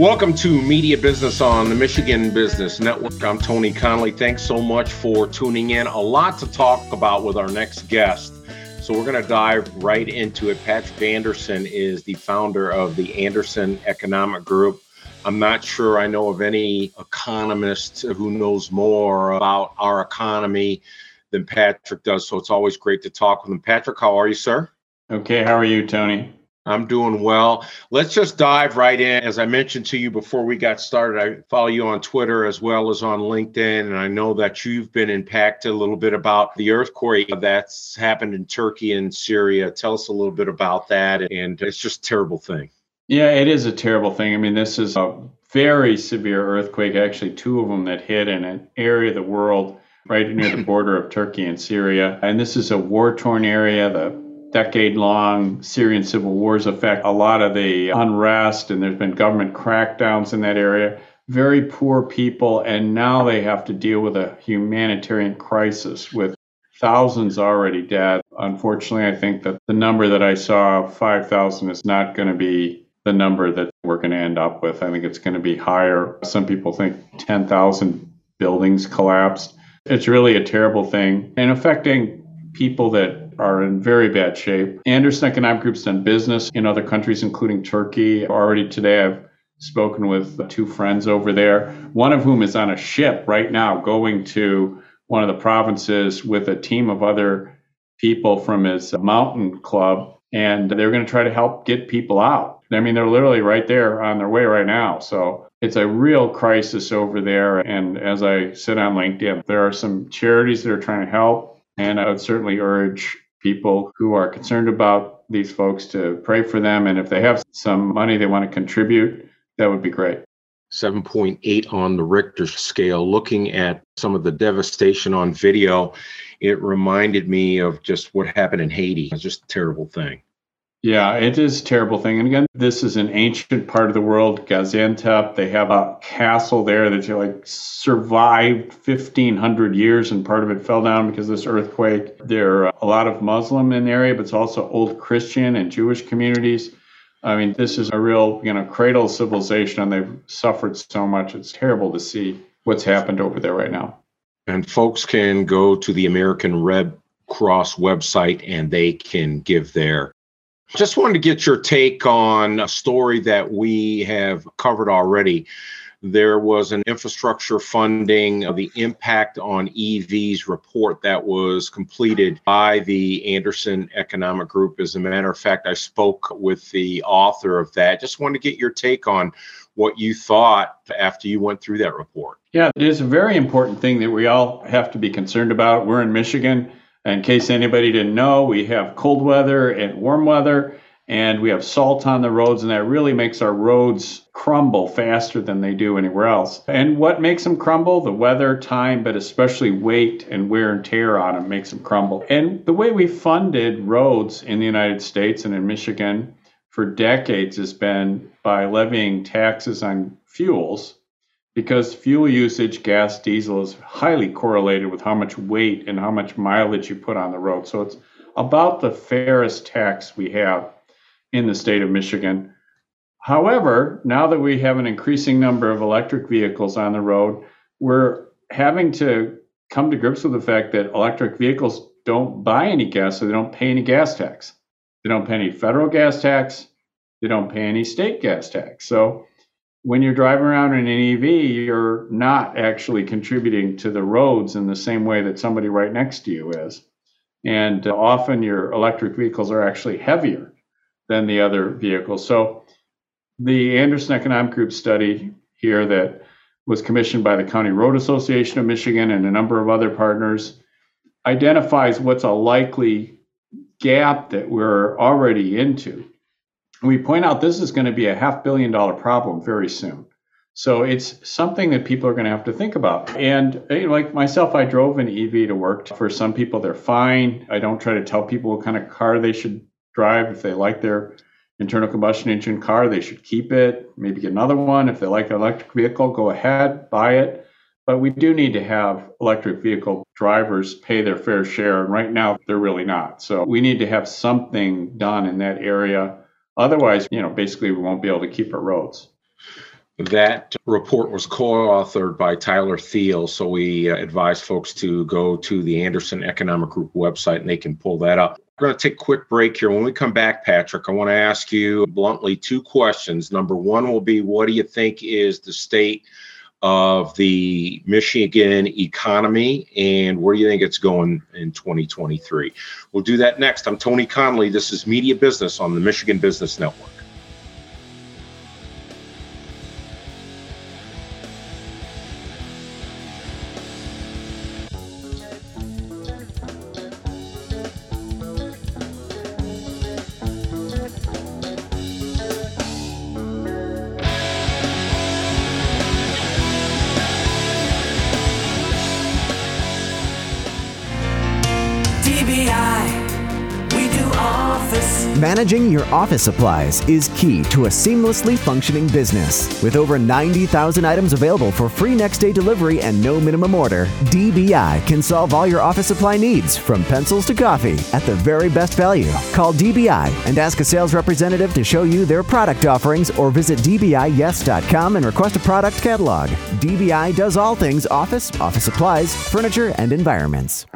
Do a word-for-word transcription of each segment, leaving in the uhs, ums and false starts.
Welcome to Media Business on the Michigan Business Network. I'm Tony Connolly. Thanks so much for tuning in. A lot to talk about with our next guest. So we're going to dive right into it. Patrick Anderson is the founder of the Anderson Economic Group. I'm not sure I know of any economist who knows more about our economy than Patrick does. So it's always great to talk with him. Patrick, how are you, sir? Okay. How are you, Tony? I'm doing well. Let's just dive right in. As I mentioned to you before we got started, I follow you on Twitter as well as on LinkedIn. And I know that you've been impacted a little bit about the earthquake that's happened in Turkey and Syria. Tell us a little bit about that. And it's just a terrible thing. Yeah, it is a terrible thing. I mean, this is a very severe earthquake, actually two of them that hit in an area of the world right near the border of Turkey and Syria. And this is a war-torn area. The decade-long Syrian civil wars affect a lot of the unrest, and there's been government crackdowns in that area. Very poor people, and now they have to deal with a humanitarian crisis with thousands already dead. Unfortunately, I think that the number that I saw, five thousand, is not going to be the number that we're going to end up with. I think it's going to be higher. Some people think ten thousand buildings collapsed. It's really a terrible thing, and affecting people that are in very bad shape. Anderson Economic Group's done business in other countries, including Turkey. Already today, I've spoken with two friends over there, one of whom is on a ship right now going to one of the provinces with a team of other people from his mountain club, and they're going to try to help get people out. I mean, they're literally right there on their way right now. So it's a real crisis over there. And as I said on LinkedIn, there are some charities that are trying to help, and I would certainly urge people who are concerned about these folks to pray for them. And if they have some money they want to contribute, that would be great. seven point eight on the Richter scale. Looking at some of the devastation on video, it reminded me of just what happened in Haiti. It's just a terrible thing. Yeah, it is a terrible thing. And again, this is an ancient part of the world, Gaziantep. They have a castle there that like survived fifteen hundred years, and part of it fell down because of this earthquake. There are a lot of Muslim in the area, but it's also old Christian and Jewish communities. I mean, this is a real, you know, cradle of civilization, and they've suffered so much. It's terrible to see what's happened over there right now. And folks can go to the American Red Cross website and they can give their. Just wanted to get your take on a story that we have covered already. There was an infrastructure funding of the impact on E Vs report that was completed by the Anderson Economic Group. As a matter of fact, I spoke with the author of that. Just wanted to get your take on what you thought after you went through that report. Yeah, it is a very important thing that we all have to be concerned about. We're in Michigan. In case anybody didn't know, we have cold weather and warm weather, and we have salt on the roads, and that really makes our roads crumble faster than they do anywhere else. And what makes them crumble? The weather, time, but especially weight and wear and tear on them makes them crumble. And the way we funded roads in the United States and in Michigan for decades has been by levying taxes on fuels, because fuel usage, gas, diesel, is highly correlated with how much weight and how much mileage you put on the road. So it's about the fairest tax we have in the state of Michigan. However, now that we have an increasing number of electric vehicles on the road, we're having to come to grips with the fact that electric vehicles don't buy any gas, so they don't pay any gas tax. They don't pay any federal gas tax. They don't pay any state gas tax. So when you're driving around in an E V, you're not actually contributing to the roads in the same way that somebody right next to you is. And uh, often your electric vehicles are actually heavier than the other vehicles. So the Anderson Economic Group study here that was commissioned by the County Road Association of Michigan and a number of other partners identifies what's a likely gap that we're already into. We point out this is going to be a half billion dollar problem very soon. So it's something that people are going to have to think about. And like myself, I drove an E V to work. For some people, they're fine. I don't try to tell people what kind of car they should drive. If they like their internal combustion engine car, they should keep it, maybe get another one. If they like an electric vehicle, go ahead, buy it. But we do need to have electric vehicle drivers pay their fair share. And right now, they're really not. So we need to have something done in that area. Otherwise, you know, basically we won't be able to keep our roads. That report was co-authored by Tyler Thiel, so we uh, advise folks to go to the Anderson Economic Group website and they can pull that up. We're going to take a quick break here. When we come back, Patrick, I want to ask you bluntly two questions. Number one will be, what do you think is the state of the Michigan economy, and where do you think it's going in twenty twenty-three? We'll do that next. I'm Tony Connolly. This is Media Business on the Michigan Business Network. Managing your office supplies is key to a seamlessly functioning business. With over ninety thousand items available for free next-day delivery and no minimum order, D B I can solve all your office supply needs, from pencils to coffee, at the very best value. Call D B I and ask a sales representative to show you their product offerings, or visit d b i yes dot com and request a product catalog. D B I does all things office, office supplies, furniture, and environments.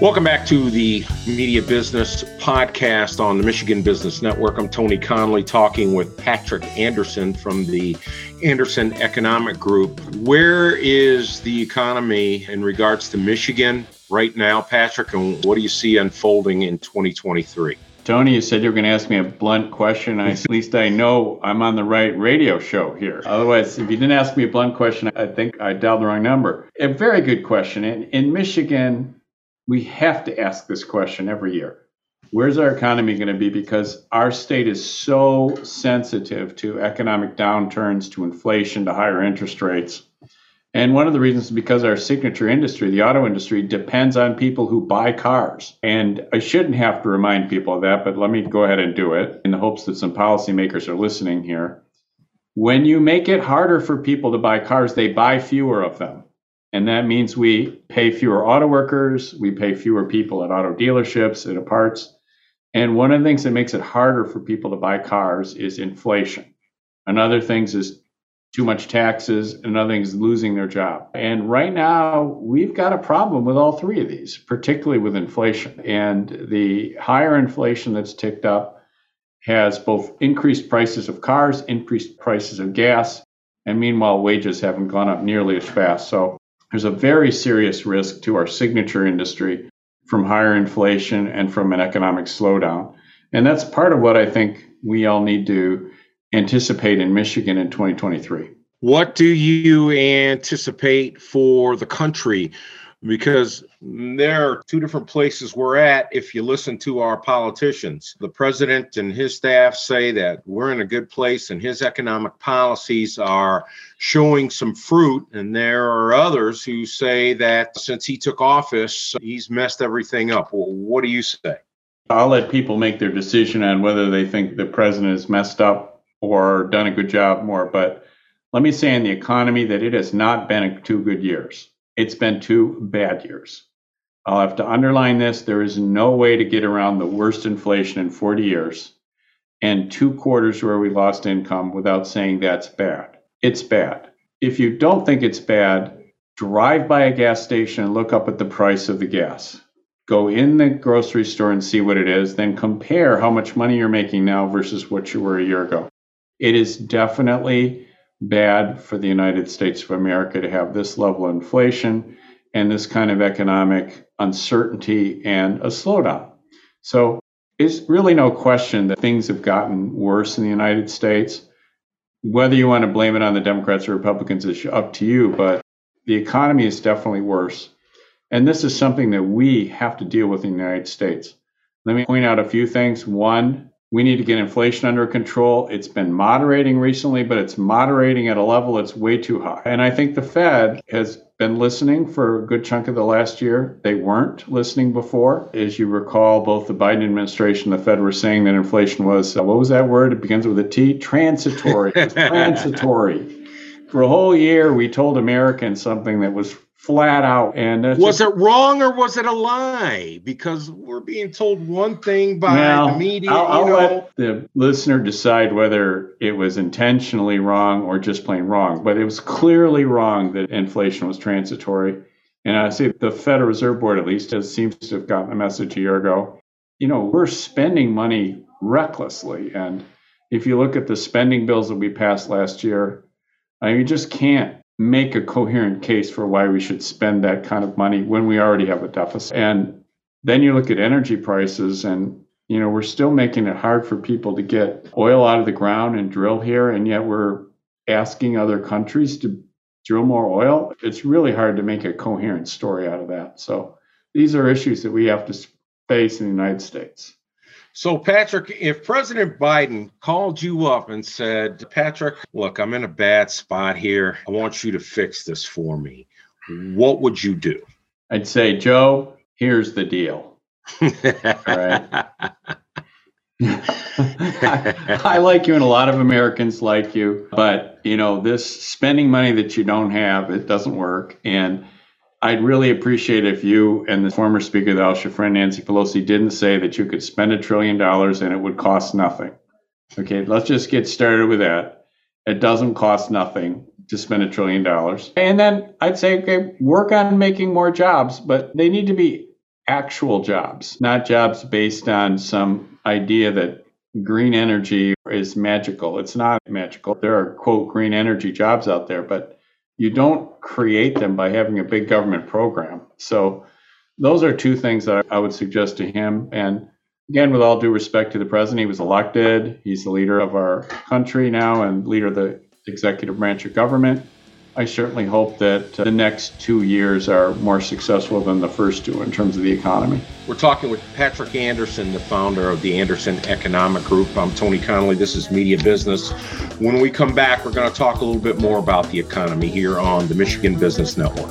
Welcome back to the Media Business Podcast on the Michigan Business Network. I'm Tony Connolly, talking with Patrick Anderson from the Anderson Economic Group. Where is the economy in regards to Michigan right now, Patrick, and what do you see unfolding in twenty twenty-three? Tony, you said you were going to ask me a blunt question. I, at least I know I'm on the right radio show here. Otherwise, if you didn't ask me a blunt question, I think I dialed the wrong number. A very good question. In, in Michigan, we have to ask this question every year. Where's our economy going to be? Because our state is so sensitive to economic downturns, to inflation, to higher interest rates. And one of the reasons is because our signature industry, the auto industry, depends on people who buy cars. And I shouldn't have to remind people of that, but let me go ahead and do it in the hopes that some policymakers are listening here. When you make it harder for people to buy cars, they buy fewer of them. And that means we pay fewer auto workers, we pay fewer people at auto dealerships, at parts. And one of the things that makes it harder for people to buy cars is inflation. Another thing is too much taxes. Another thing is losing their job. And right now, we've got a problem with all three of these, particularly with inflation. And the higher inflation that's ticked up has both increased prices of cars, increased prices of gas, and meanwhile, wages haven't gone up nearly as fast. So there's a very serious risk to our signature industry from higher inflation and from an economic slowdown. And that's part of what I think we all need to anticipate in Michigan in twenty twenty-three. What do you anticipate for the country? Because there are two different places we're at if you listen to our politicians. The president and his staff say that we're in a good place and his economic policies are showing some fruit. And there are others who say that since he took office, he's messed everything up. Well, what do you say? I'll let people make their decision on whether they think the president has messed up or done a good job more. But let me say in the economy that it has not been two good years. It's been two bad years. I'll have to underline this. There is no way to get around the worst inflation in forty years and two quarters where we lost income without saying that's bad. It's bad. If you don't think it's bad, drive by a gas station and look up at the price of the gas. Go in the grocery store and see what it is, then compare how much money you're making now versus what you were a year ago. It is definitely bad for the United States of America to have this level of inflation and this kind of economic uncertainty and a slowdown. So it's really no question that things have gotten worse in the United States. Whether you want to blame it on the Democrats or Republicans is up to you, but the economy is definitely worse. And this is something that we have to deal with in the United States. Let me point out a few things. One, we need to get inflation under control. It's been moderating recently, but it's moderating at a level that's way too high. And I think the Fed has been listening for a good chunk of the last year. They weren't listening before. As you recall, both the Biden administration and the Fed were saying that inflation was, uh, what was that word? It begins with a T, transitory. It was transitory. For a whole year, we told Americans something that was flat out. And was just, it wrong or was it a lie? Because we're being told one thing by now, the media. I'll, you I'll know. Let the listener decide whether it was intentionally wrong or just plain wrong. But it was clearly wrong that inflation was transitory. And I say the Federal Reserve Board, at least, has, seems to have gotten the message a year ago. You know, we're spending money recklessly. And if you look at the spending bills that we passed last year, I mean, you just can't make a coherent case for why we should spend that kind of money when we already have a deficit. And then you look at energy prices and, you know, we're still making it hard for people to get oil out of the ground and drill here. And yet we're asking other countries to drill more oil. It's really hard to make a coherent story out of that. So these are issues that we have to face in the United States. So, Patrick, if President Biden called you up and said, Patrick, look, I'm in a bad spot here. I want you to fix this for me. What would you do? I'd say, Joe, here's the deal. All right. I, I like you and a lot of Americans like you. But, you know, this spending money that you don't have, it doesn't work. And I'd really appreciate if you and the former Speaker of the House, your friend Nancy Pelosi, didn't say that you could spend a trillion dollars and it would cost nothing. Okay, let's just get started with that. It doesn't cost nothing to spend a trillion dollars. And then I'd say, okay, work on making more jobs, but they need to be actual jobs, not jobs based on some idea that green energy is magical. It's not magical. There are, quote, green energy jobs out there, but you don't create them by having a big government program. So those are two things that I would suggest to him. And again, with all due respect to the president, he was elected. He's the leader of our country now and leader of the executive branch of government. I certainly hope that the next two years are more successful than the first two in terms of the economy. We're talking with Patrick Anderson, the founder of the Anderson Economic Group. I'm Tony Connolly. This is Media Business. When we come back, we're going to talk a little bit more about the economy here on the Michigan Business Network.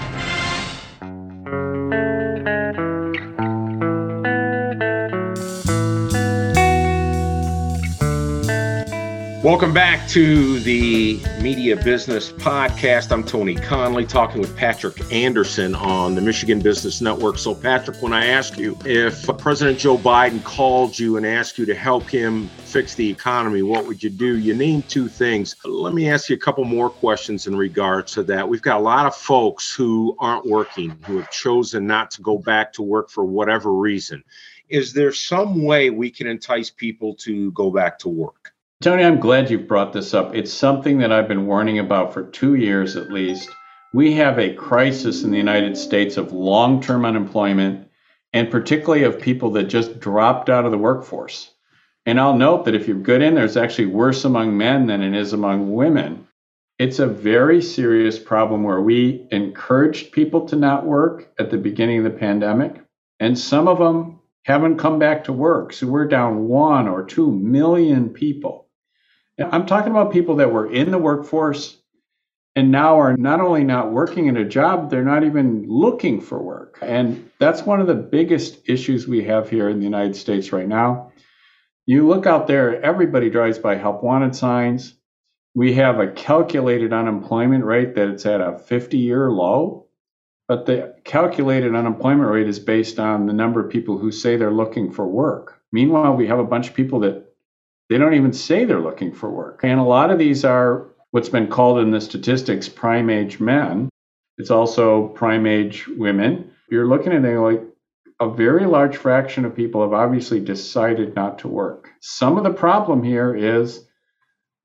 Welcome back to the Media Business Podcast. I'm Tony Connolly talking with Patrick Anderson on the Michigan Business Network. So, Patrick, when I asked you if President Joe Biden called you and asked you to help him fix the economy, what would you do? You named two things. Let me ask you a couple more questions in regards to that. We've got a lot of folks who aren't working, who have chosen not to go back to work for whatever reason. Is there some way we can entice people to go back to work? Tony, I'm glad you brought this up. It's something that I've been warning about for two years at least. We have a crisis in the United States of long-term unemployment, and particularly of people that just dropped out of the workforce. And I'll note that if you get in there, it's actually worse among men than it is among women. It's a very serious problem where we encouraged people to not work at the beginning of the pandemic, and some of them haven't come back to work. So we're down one or two million people. I'm talking about people that were in the workforce and now are not only not working in a job, they're not even looking for work. And that's one of the biggest issues we have here in the United States right now. You look out there, everybody drives by help wanted signs. We have a calculated unemployment rate that it's at a fifty-year low, but the calculated unemployment rate is based on the number of people who say they're looking for work. Meanwhile, we have a bunch of people that they don't even say they're looking for work. And a lot of these are what's been called in the statistics prime age men. It's also prime age women. You're looking at it like a very large fraction of people have obviously decided not to work. Some of the problem here is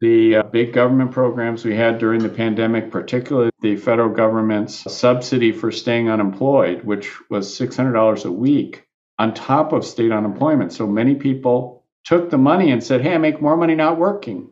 the uh, big government programs we had during the pandemic, particularly the federal government's subsidy for staying unemployed, which was six hundred dollars a week on top of state unemployment. So many people took the money and said, hey, I make more money not working.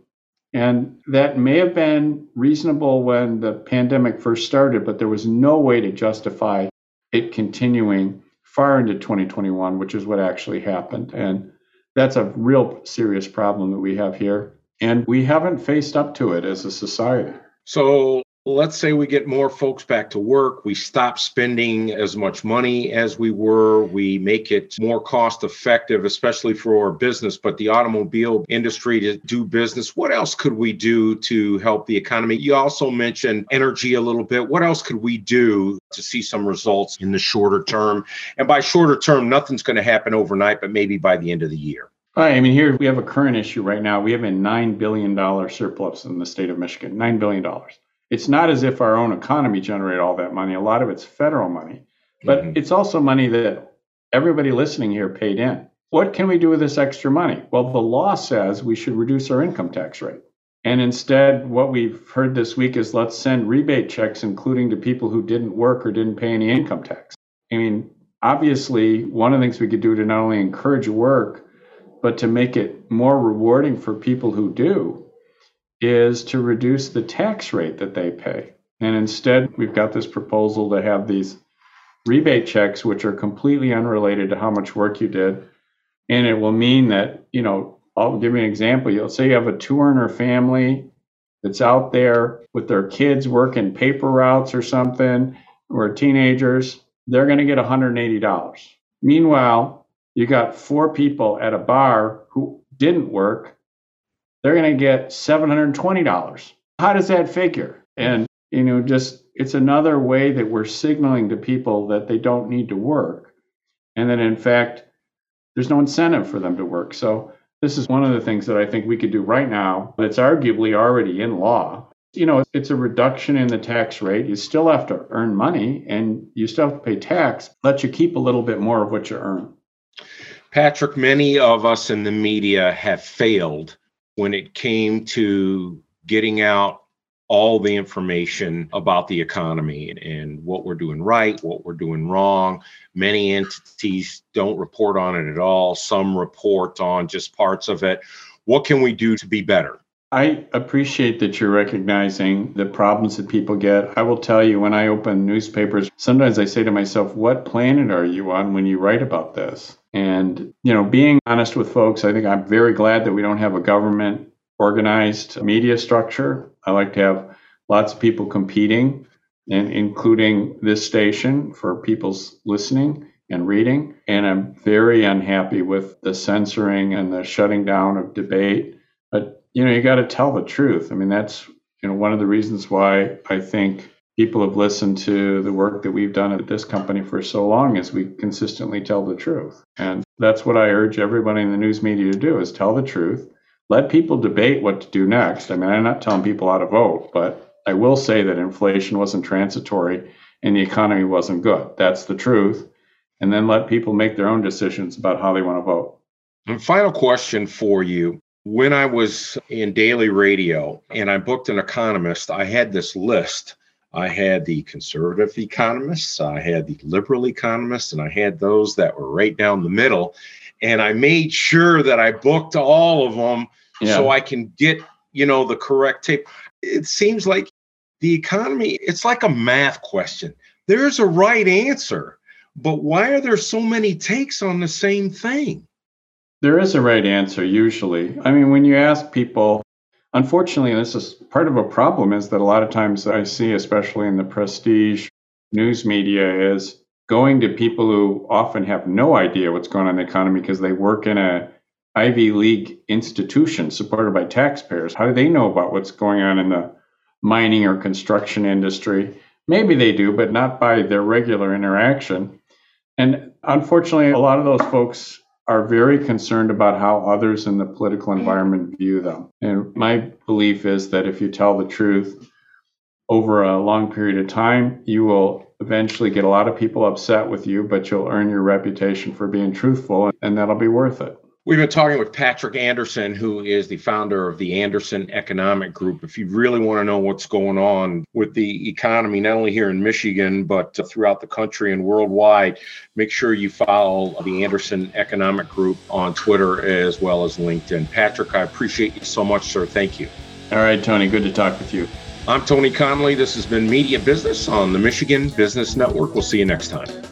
And that may have been reasonable when the pandemic first started, but there was no way to justify it continuing far into twenty twenty-one, which is what actually happened. And that's a real serious problem that we have here. And we haven't faced up to it as a society. So let's say we get more folks back to work. We stop spending as much money as we were. We make it more cost effective, especially for our business, but the automobile industry to do business. What else could we do to help the economy? You also mentioned energy a little bit. What else could we do to see some results in the shorter term? And by shorter term, nothing's going to happen overnight, but maybe by the end of the year. I mean, here we have a current issue right now. We have a nine billion dollars surplus in the state of Michigan, nine billion dollars. It's not as if our own economy generated all that money. A lot of it's federal money, but mm-hmm. it's also money that everybody listening here paid in. What can we do with this extra money? Well, the law says we should reduce our income tax rate. And instead, what we've heard this week is let's send rebate checks, including to people who didn't work or didn't pay any income tax. I mean, obviously, one of the things we could do to not only encourage work, but to make it more rewarding for people who do is to reduce the tax rate that they pay. And instead, we've got this proposal to have these rebate checks, which are completely unrelated to how much work you did. And it will mean that, you know, I'll give you an example. You'll say you have a two-earner family that's out there with their kids working paper routes or something, or teenagers, they're going to get one hundred eighty dollars. Meanwhile, you got four people at a bar who didn't work, they're going to get seven hundred twenty dollars. How does that figure? And, you know, just it's another way that we're signaling to people that they don't need to work. And that, in fact, there's no incentive for them to work. So this is one of the things that I think we could do right now that's arguably already in law. You know, it's a reduction in the tax rate. You still have to earn money and you still have to pay tax, let you keep a little bit more of what you earn. Patrick, many of us in the media have failed when it came to getting out all the information about the economy and what we're doing right, what we're doing wrong. Many entities don't report on it at all. Some report on just parts of it. What can we do to be better? I appreciate that you're recognizing the problems that people get. I will tell you, when I open newspapers, sometimes I say to myself, what planet are you on when you write about this? And, you know, being honest with folks, I think I'm very glad that we don't have a government organized media structure. I like to have lots of people competing, and including this station, for people's listening and reading. And I'm very unhappy with the censoring and the shutting down of debate. But you know, you got to tell the truth. I mean, that's, you know, one of the reasons why I think people have listened to the work that we've done at this company for so long, is we consistently tell the truth. And that's what I urge everybody in the news media to do, is tell the truth. Let people debate what to do next. I mean, I'm not telling people how to vote, but I will say that inflation wasn't transitory and the economy wasn't good. That's the truth. And then let people make their own decisions about how they want to vote. And final question for you. When I was in daily radio and I booked an economist, I had this list. I had the conservative economists, I had the liberal economists, and I had those that were right down the middle. And I made sure that I booked all of them yeah. so I can get, you know, the correct tape. It seems like the economy, it's like a math question. There's a right answer, but why are there so many takes on the same thing? There is a right answer, usually. I mean, when you ask people, unfortunately, this is part of a problem, is that a lot of times I see, especially in the prestige news media, is going to people who often have no idea what's going on in the economy because they work in a Ivy League institution supported by taxpayers. How do they know about what's going on in the mining or construction industry? Maybe they do, but not by their regular interaction. And unfortunately, a lot of those folks are very concerned about how others in the political environment view them. And my belief is that if you tell the truth over a long period of time, you will eventually get a lot of people upset with you, but you'll earn your reputation for being truthful, and that'll be worth it. We've been talking with Patrick Anderson, who is the founder of the Anderson Economic Group. If you really want to know what's going on with the economy, not only here in Michigan, but throughout the country and worldwide, make sure you follow the Anderson Economic Group on Twitter as well as LinkedIn. Patrick, I appreciate you so much, sir. Thank you. All right, Tony, good to talk with you. I'm Tony Connolly. This has been Media Business on the Michigan Business Network. We'll see you next time.